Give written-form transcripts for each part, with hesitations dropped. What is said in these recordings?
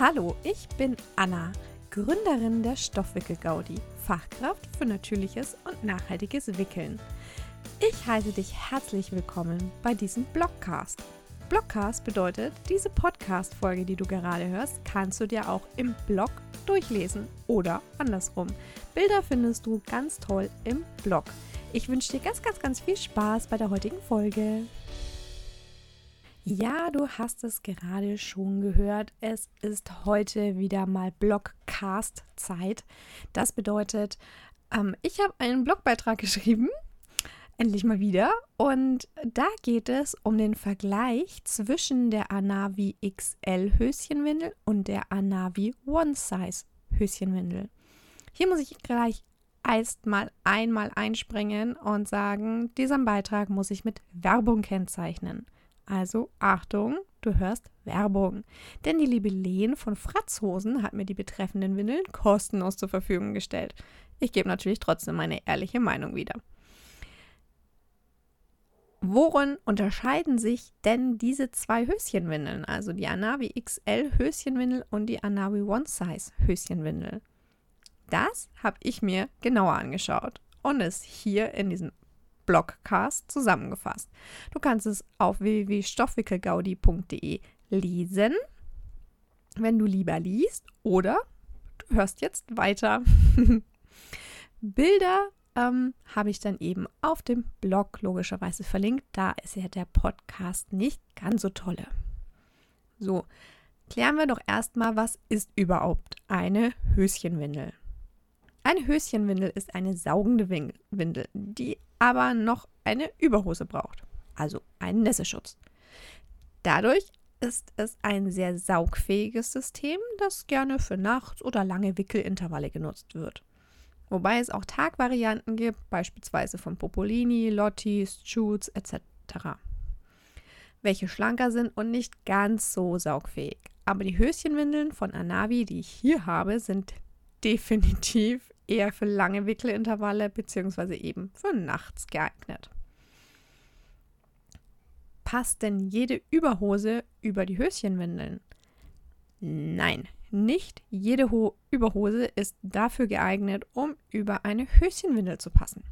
Hallo, ich bin Anna, Gründerin der Stoffwickelgaudi, Fachkraft für natürliches und nachhaltiges Wickeln. Ich heiße dich herzlich willkommen bei diesem Blogcast. Blogcast bedeutet, diese Podcast-Folge, die du gerade hörst, kannst du dir auch im Blog durchlesen oder andersrum. Bilder findest du ganz toll im Blog. Ich wünsche dir ganz, ganz, ganz viel Spaß bei der heutigen Folge. Ja, du hast es gerade schon gehört, es ist heute wieder mal Blogcast-Zeit. Das bedeutet, ich habe einen Blogbeitrag geschrieben, endlich mal wieder. Und da geht es um den Vergleich zwischen der Anavy XL Höschenwindel und der Anavy One Size Höschenwindel. Hier muss ich gleich einmal einspringen und sagen, diesen Beitrag muss ich mit Werbung kennzeichnen. Also Achtung, du hörst Werbung. Denn die liebe Leen von Fratzhosen hat mir die betreffenden Windeln kostenlos zur Verfügung gestellt. Ich gebe natürlich trotzdem meine ehrliche Meinung wieder. Worin unterscheiden sich denn diese zwei Höschenwindeln? Also die Anavy XL Höschenwindel und die Anavy One Size Höschenwindel. Das habe ich mir genauer angeschaut und es hier in diesem Blogcast zusammengefasst. Du kannst es auf www.stoffwickelgaudi.de lesen, wenn du lieber liest, oder du hörst jetzt weiter. Bilder habe ich dann eben auf dem Blog logischerweise verlinkt, da ist ja der Podcast nicht ganz so tolle. So, klären wir doch erstmal, was ist überhaupt eine Höschenwindel? Eine Höschenwindel ist eine saugende Windel, die aber noch eine Überhose braucht, also einen Nässeschutz. Dadurch ist es ein sehr saugfähiges System, das gerne für nachts oder lange Wickelintervalle genutzt wird. Wobei es auch Tagvarianten gibt, beispielsweise von Popolini, Lottis, Shoots etc., welche schlanker sind und nicht ganz so saugfähig. Aber die Höschenwindeln von Anavy, die ich hier habe, sind definitiv eher für lange Wickelintervalle bzw. eben für nachts geeignet. Passt denn jede Überhose über die Höschenwindeln? Nein, nicht jede Überhose ist dafür geeignet, um über eine Höschenwindel zu passen.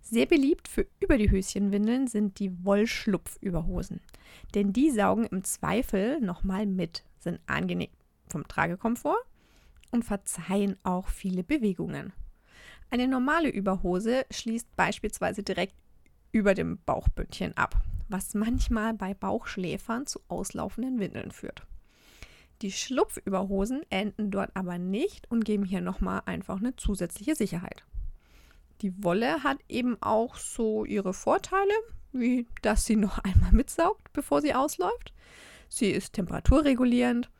Sehr beliebt für über die Höschenwindeln sind die Wollschlupfüberhosen, denn die saugen im Zweifel nochmal mit, sind angenehm vom Tragekomfort und verzeihen auch viele Bewegungen. Eine normale Überhose schließt beispielsweise direkt über dem Bauchbündchen ab, was manchmal bei Bauchschläfern zu auslaufenden Windeln führt. Die Schlupfüberhosen enden dort aber nicht und geben hier nochmal einfach eine zusätzliche Sicherheit. Die Wolle hat eben auch so ihre Vorteile, wie dass sie noch einmal mitsaugt, bevor sie ausläuft. Sie ist temperaturregulierend.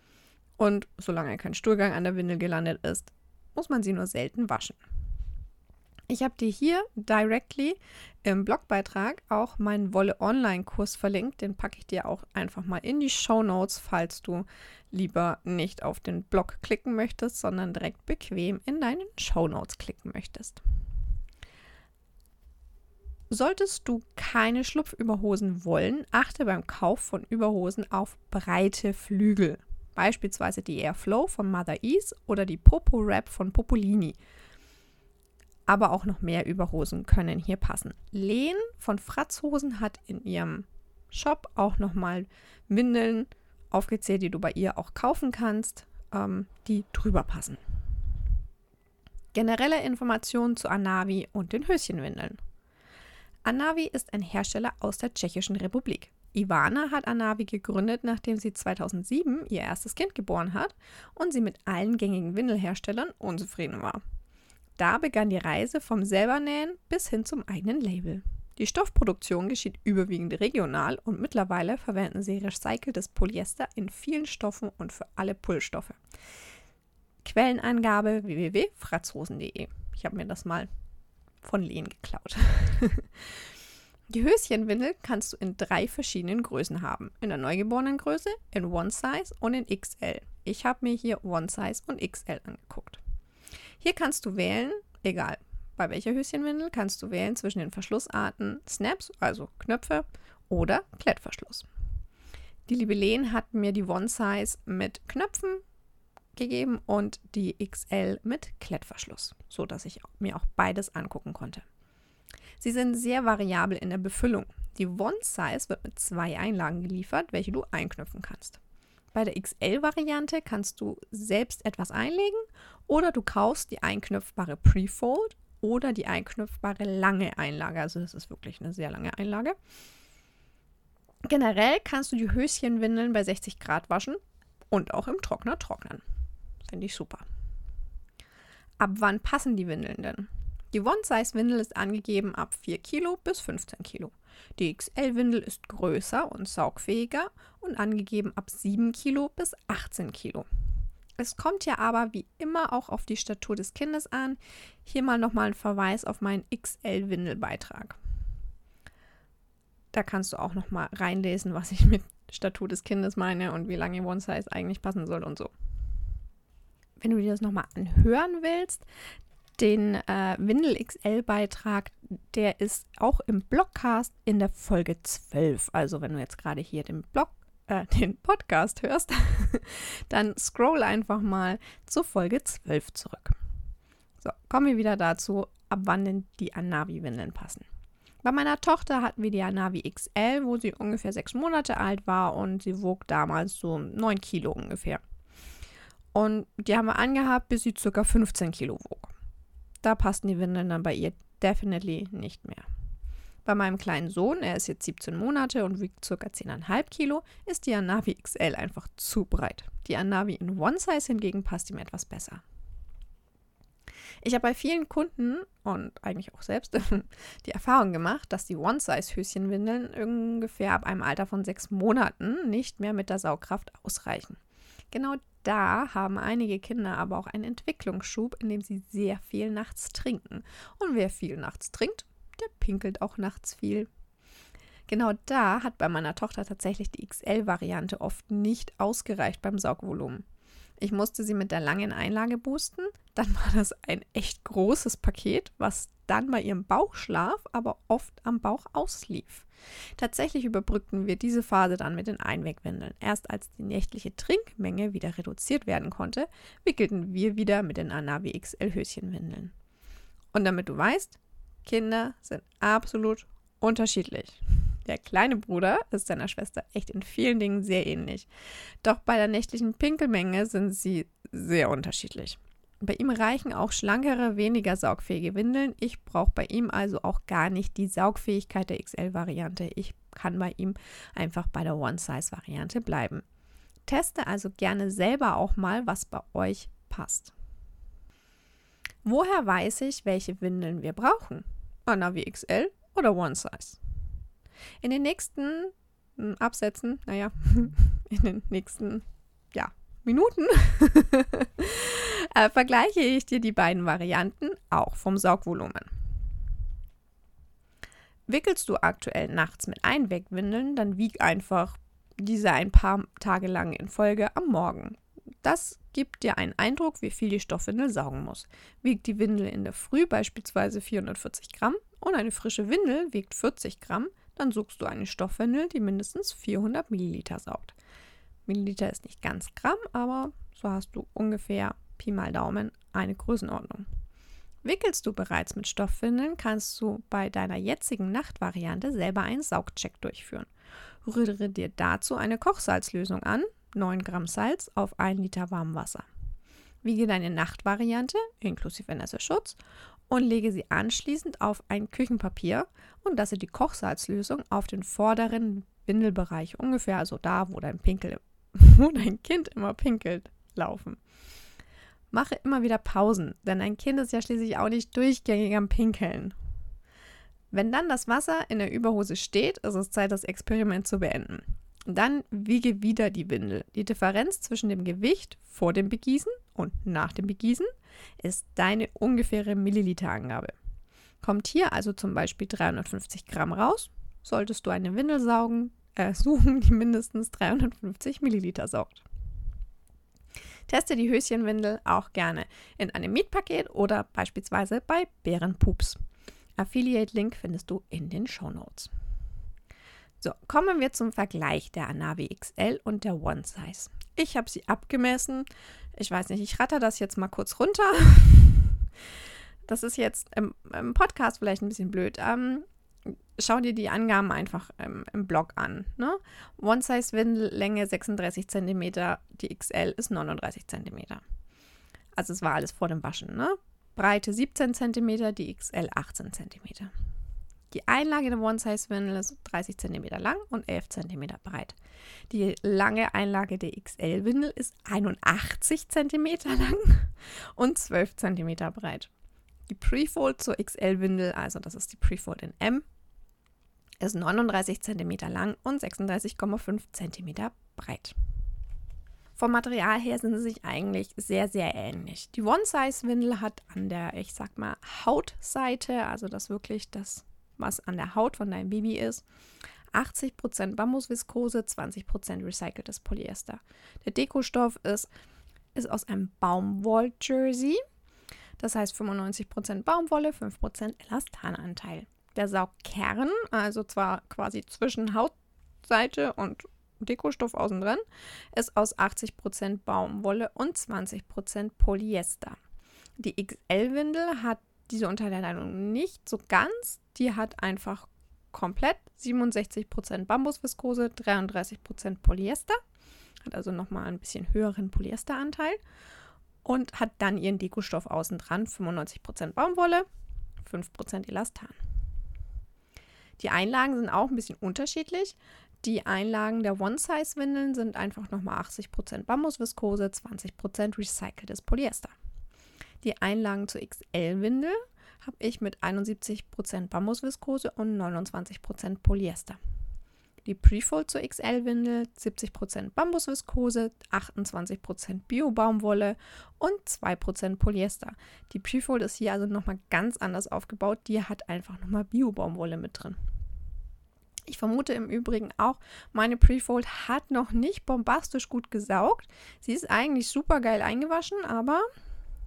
Und solange kein Stuhlgang an der Windel gelandet ist, muss man sie nur selten waschen. Ich habe dir hier directly im Blogbeitrag auch meinen Wolle-Online-Kurs verlinkt. Den packe ich dir auch einfach mal in die Shownotes, falls du lieber nicht auf den Blog klicken möchtest, sondern direkt bequem in deinen Shownotes klicken möchtest. Solltest du keine Schlupfüberhosen wollen, achte beim Kauf von Überhosen auf breite Flügel. Beispielsweise die Airflow von Mother Ease oder die Popo Wrap von Popolini. Aber auch noch mehr Überhosen können hier passen. Leen von Fratzhosen hat in ihrem Shop auch nochmal Windeln aufgezählt, die du bei ihr auch kaufen kannst, die drüber passen. Generelle Informationen zu Anavy und den Höschenwindeln. Anavy ist ein Hersteller aus der Tschechischen Republik. Ivana hat Anavy gegründet, nachdem sie 2007 ihr erstes Kind geboren hat und sie mit allen gängigen Windelherstellern unzufrieden war. Da begann die Reise vom Selbernähen bis hin zum eigenen Label. Die Stoffproduktion geschieht überwiegend regional und mittlerweile verwenden sie recyceltes Polyester in vielen Stoffen und für alle Pullstoffe. Quellenangabe www.fratzhosen.de. Ich habe mir das mal von Leen geklaut. Die Höschenwindel kannst du in 3 verschiedenen Größen haben. In der Neugeborenengröße, in One Size und in XL. Ich habe mir hier One Size und XL angeguckt. Hier kannst du wählen, egal bei welcher Höschenwindel, kannst du wählen zwischen den Verschlussarten Snaps, also Knöpfe, oder Klettverschluss. Die liebe Leen hat mir die One Size mit Knöpfen gegeben und die XL mit Klettverschluss, sodass ich mir auch beides angucken konnte. Sie sind sehr variabel in der Befüllung. Die One-Size wird mit 2 Einlagen geliefert, welche du einknüpfen kannst. Bei der XL-Variante kannst du selbst etwas einlegen oder du kaufst die einknüpfbare Prefold oder die einknüpfbare lange Einlage. Also das ist wirklich eine sehr lange Einlage. Generell kannst du die Höschenwindeln bei 60 Grad waschen und auch im Trockner trocknen. Finde ich super. Ab wann passen die Windeln denn? Die One-Size-Windel ist angegeben ab 4 Kilo bis 15 Kilo. Die XL-Windel ist größer und saugfähiger und angegeben ab 7 Kilo bis 18 Kilo. Es kommt ja aber wie immer auch auf die Statur des Kindes an. Hier mal nochmal ein Verweis auf meinen XL-Windelbeitrag. Da kannst du auch nochmal reinlesen, was ich mit Statur des Kindes meine und wie lange One Size eigentlich passen soll und so. Wenn du dir das nochmal anhören willst, den Windel-XL-Beitrag, der ist auch im Blogcast in der Folge 12. Also wenn du jetzt gerade hier den Podcast hörst, dann scroll einfach mal zur Folge 12 zurück. So, kommen wir wieder dazu, ab wann denn die Anavy-Windeln passen. Bei meiner Tochter hatten wir die Anavy XL, wo sie ungefähr 6 Monate alt war und sie wog damals so 9 Kilo ungefähr. Und die haben wir angehabt, bis sie ca. 15 Kilo wog. Da passten die Windeln dann bei ihr definitely nicht mehr. Bei meinem kleinen Sohn, er ist jetzt 17 Monate und wiegt ca. 10,5 Kilo, ist die Anavy XL einfach zu breit. Die Anavy in One Size hingegen passt ihm etwas besser. Ich habe bei vielen Kunden und eigentlich auch selbst die Erfahrung gemacht, dass die One-Size-Höschenwindeln ungefähr ab einem Alter von 6 Monaten nicht mehr mit der Saugkraft ausreichen. Genau da haben einige Kinder aber auch einen Entwicklungsschub, indem sie sehr viel nachts trinken. Und wer viel nachts trinkt, der pinkelt auch nachts viel. Genau da hat bei meiner Tochter tatsächlich die XL-Variante oft nicht ausgereicht beim Saugvolumen. Ich musste sie mit der langen Einlage boosten, dann war das ein echt großes Paket, was dann bei ihrem Bauchschlaf aber oft am Bauch auslief. Tatsächlich überbrückten wir diese Phase dann mit den Einwegwindeln. Erst als die nächtliche Trinkmenge wieder reduziert werden konnte, wickelten wir wieder mit den Anavy XL Höschenwindeln. Und damit du weißt, Kinder sind absolut unterschiedlich. Der kleine Bruder ist seiner Schwester echt in vielen Dingen sehr ähnlich. Doch bei der nächtlichen Pinkelmenge sind sie sehr unterschiedlich. Bei ihm reichen auch schlankere, weniger saugfähige Windeln. Ich brauche bei ihm also auch gar nicht die Saugfähigkeit der XL-Variante. Ich kann bei ihm einfach bei der One-Size-Variante bleiben. Teste also gerne selber auch mal, was bei euch passt. Woher weiß ich, welche Windeln wir brauchen? Anavy XL oder One-Size? In den nächsten Absätzen, Minuten vergleiche ich dir die beiden Varianten auch vom Saugvolumen. Wickelst du aktuell nachts mit Einwegwindeln, dann wieg einfach diese ein paar Tage lang in Folge am Morgen. Das gibt dir einen Eindruck, wie viel die Stoffwindel saugen muss. Wiegt die Windel in der Früh beispielsweise 440 Gramm und eine frische Windel wiegt 40 Gramm, dann suchst du eine Stoffwindel, die mindestens 400 Milliliter saugt. Milliliter ist nicht ganz Gramm, aber so hast du ungefähr Pi mal Daumen eine Größenordnung. Wickelst du bereits mit Stoffwindeln, kannst du bei deiner jetzigen Nachtvariante selber einen Saugcheck durchführen. Rühre dir dazu eine Kochsalzlösung an, 9 Gramm Salz auf 1 Liter warmem Wasser. Wiege deine Nachtvariante inklusive Nässeschutz und lege sie anschließend auf ein Küchenpapier und lasse die Kochsalzlösung auf den vorderen Windelbereich, ungefähr also da, wo dein Kind immer pinkelt, laufen. Mache immer wieder Pausen, denn ein Kind ist ja schließlich auch nicht durchgängig am Pinkeln. Wenn dann das Wasser in der Überhose steht, ist es Zeit, das Experiment zu beenden. Dann wiege wieder die Windel. Die Differenz zwischen dem Gewicht vor dem Begießen und nach dem Begießen ist deine ungefähre Milliliterangabe. Kommt hier also zum Beispiel 350 Gramm raus, solltest du eine Windel suchen, die mindestens 350 Milliliter saugt. Teste die Höschenwindel auch gerne in einem Mietpaket oder beispielsweise bei Bärenpups. Affiliate-Link findest du in den Shownotes. So, kommen wir zum Vergleich der Anavy XL und der One Size. Ich habe sie abgemessen. Ich weiß nicht, ich ratter das jetzt mal kurz runter. Das ist jetzt im Podcast vielleicht ein bisschen blöd. Schau dir die Angaben einfach im Blog an. Ne? One Size Windellänge 36 cm, die XL ist 39 cm. Also es war alles vor dem Waschen. Ne? Breite 17 cm, die XL 18 cm. Die Einlage der One-Size-Windel ist 30 cm lang und 11 cm breit. Die lange Einlage der XL-Windel ist 81 cm lang und 12 cm breit. Die Prefold zur XL-Windel, also das ist die Prefold in M, ist 39 cm lang und 36,5 cm breit. Vom Material her sind sie sich eigentlich sehr, sehr ähnlich. Die One-Size-Windel hat an der, ich sag mal, Hautseite, also das wirklich das, was an der Haut von deinem Baby ist, 80% Bambusviskose, 20% recyceltes Polyester. Der Dekostoff ist aus einem Baumwoll-Jersey, das heißt 95% Baumwolle, 5% Elastananteil. Der Saugkern, also zwar quasi zwischen Hautseite und Dekostoff außen drin, ist aus 80% Baumwolle und 20% Polyester. Die XL-Windel hat diese Unterteilung nicht so ganz. Die hat einfach komplett 67% Bambusviskose, 33% Polyester. Hat also nochmal ein bisschen höheren Polyesteranteil. Und hat dann ihren Dekostoff außen dran, 95% Baumwolle, 5% Elastan. Die Einlagen sind auch ein bisschen unterschiedlich. Die Einlagen der One-Size-Windeln sind einfach nochmal 80% Bambusviskose, 20% recyceltes Polyester. Die Einlagen zur XL-Windel habe ich mit 71% Bambusviskose und 29% Polyester. Die Prefold zur XL-Windel 70% Bambusviskose, 28% Bio-Baumwolle und 2% Polyester. Die Prefold ist hier also nochmal ganz anders aufgebaut. Die hat einfach nochmal Bio-Baumwolle mit drin. Ich vermute im Übrigen auch, meine Prefold hat noch nicht bombastisch gut gesaugt. Sie ist eigentlich super geil eingewaschen, aber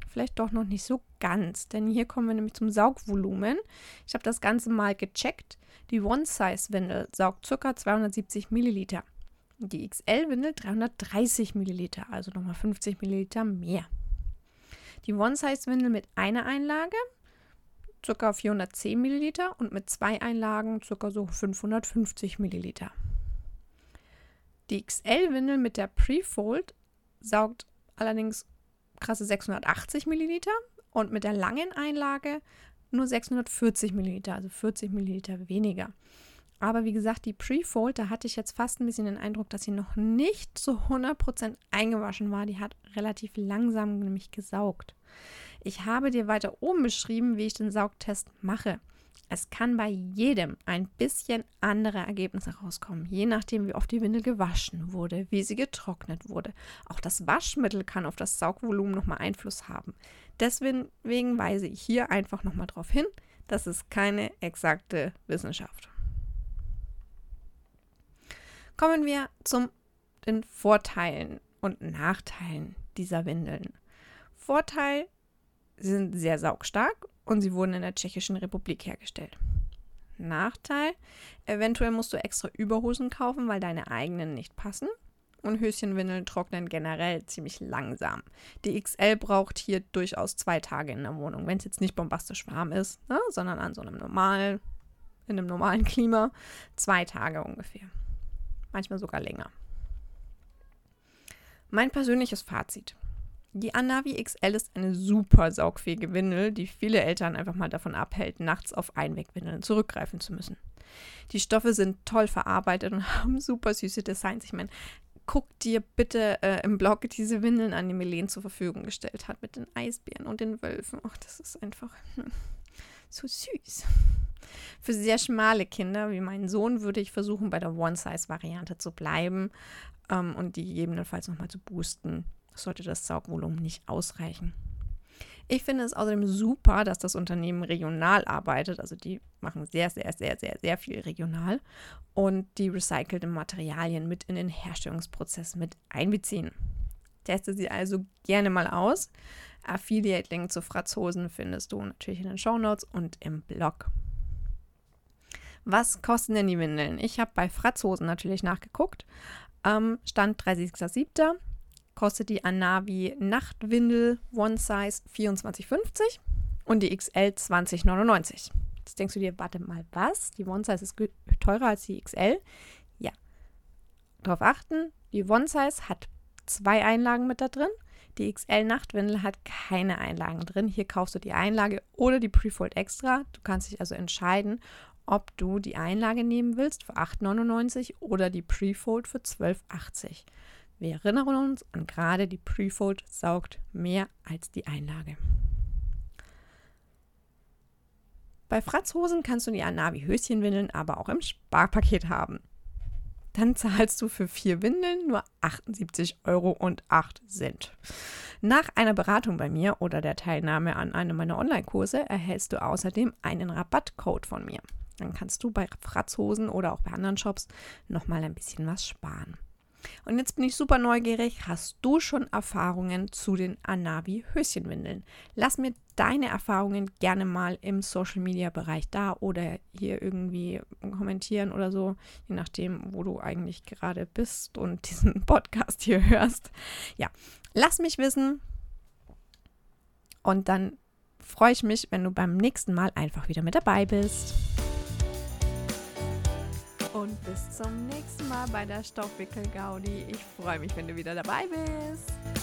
vielleicht doch noch nicht so ganz, denn hier kommen wir nämlich zum Saugvolumen. Ich habe das Ganze mal gecheckt. Die One-Size-Windel saugt ca. 270 Milliliter. Die XL-Windel 330 Milliliter, also nochmal 50 Milliliter mehr. Die One-Size-Windel mit einer Einlage ca. 410 Milliliter und mit zwei Einlagen ca. so 550 Milliliter. Die XL-Windel mit der Prefold saugt allerdings krasse 680 Milliliter und mit der langen Einlage nur 640 Milliliter, also 40 Milliliter weniger. Aber wie gesagt, die Prefold, da hatte ich jetzt fast ein bisschen den Eindruck, dass sie noch nicht zu 100% eingewaschen war. Die hat relativ langsam nämlich gesaugt. Ich habe dir weiter oben beschrieben, wie ich den Saugtest mache. Es kann bei jedem ein bisschen andere Ergebnisse rauskommen, je nachdem, wie oft die Windel gewaschen wurde, wie sie getrocknet wurde. Auch das Waschmittel kann auf das Saugvolumen nochmal Einfluss haben. Deswegen weise ich hier einfach nochmal darauf hin, das ist keine exakte Wissenschaft. Kommen wir zu den Vorteilen und Nachteilen dieser Windeln. Vorteil, sie sind sehr saugstark. Und sie wurden in der Tschechischen Republik hergestellt. Nachteil, eventuell musst du extra Überhosen kaufen, weil deine eigenen nicht passen. Und Höschenwindeln trocknen generell ziemlich langsam. Die XL braucht hier durchaus 2 Tage in der Wohnung, wenn es jetzt nicht bombastisch warm ist, ne, sondern an so einem normalen, in einem normalen Klima 2 Tage ungefähr. Manchmal sogar länger. Mein persönliches Fazit. Die Anavy XL ist eine super saugfähige Windel, die viele Eltern einfach mal davon abhält, nachts auf Einwegwindeln zurückgreifen zu müssen. Die Stoffe sind toll verarbeitet und haben super süße Designs. Ich meine, guck dir bitte im Blog diese Windeln an, die Melen zur Verfügung gestellt hat mit den Eisbären und den Wölfen. Ach, das ist einfach so süß. Für sehr schmale Kinder wie meinen Sohn würde ich versuchen, bei der One-Size-Variante zu bleiben und die gegebenenfalls nochmal zu boosten. Sollte das Saugvolumen nicht ausreichen. Ich finde es außerdem super, dass das Unternehmen regional arbeitet. Also die machen sehr, sehr, sehr, sehr, sehr viel regional und die recycelten Materialien mit in den Herstellungsprozess mit einbeziehen. Teste sie also gerne mal aus. Affiliate-Link zu Fratzhosen findest du natürlich in den Shownotes und im Blog. Was kosten denn die Windeln? Ich habe bei Fratzhosen natürlich nachgeguckt. Stand 30.07. kostet die Anavy Nachtwindel One Size 24,50 und die XL 20,99. Jetzt denkst du dir, warte mal, was? Die One Size ist teurer als die XL? Ja. Darauf achten, die One Size hat 2 Einlagen mit da drin. Die XL Nachtwindel hat keine Einlagen drin. Hier kaufst du die Einlage oder die Prefold extra. Du kannst dich also entscheiden, ob du die Einlage nehmen willst für 8,99 oder die Prefold für 12,80. Wir erinnern uns an gerade, die Prefold saugt mehr als die Einlage. Bei Fratzhosen kannst du die Anavy Höschenwindeln aber auch im Sparpaket haben. Dann zahlst du für 4 Windeln nur 78,08 € Nach einer Beratung bei mir oder der Teilnahme an einem meiner Online-Kurse erhältst du außerdem einen Rabattcode von mir. Dann kannst du bei Fratzhosen oder auch bei anderen Shops nochmal ein bisschen was sparen. Und jetzt bin ich super neugierig, hast du schon Erfahrungen zu den Anavy Höschenwindeln? Lass mir deine Erfahrungen gerne mal im Social-Media-Bereich da oder hier irgendwie kommentieren oder so, je nachdem, wo du eigentlich gerade bist und diesen Podcast hier hörst. Ja, lass mich wissen und dann freue ich mich, wenn du beim nächsten Mal einfach wieder mit dabei bist. Und bis zum nächsten Mal bei der Stoffwickelgaudi. Ich freue mich, wenn du wieder dabei bist.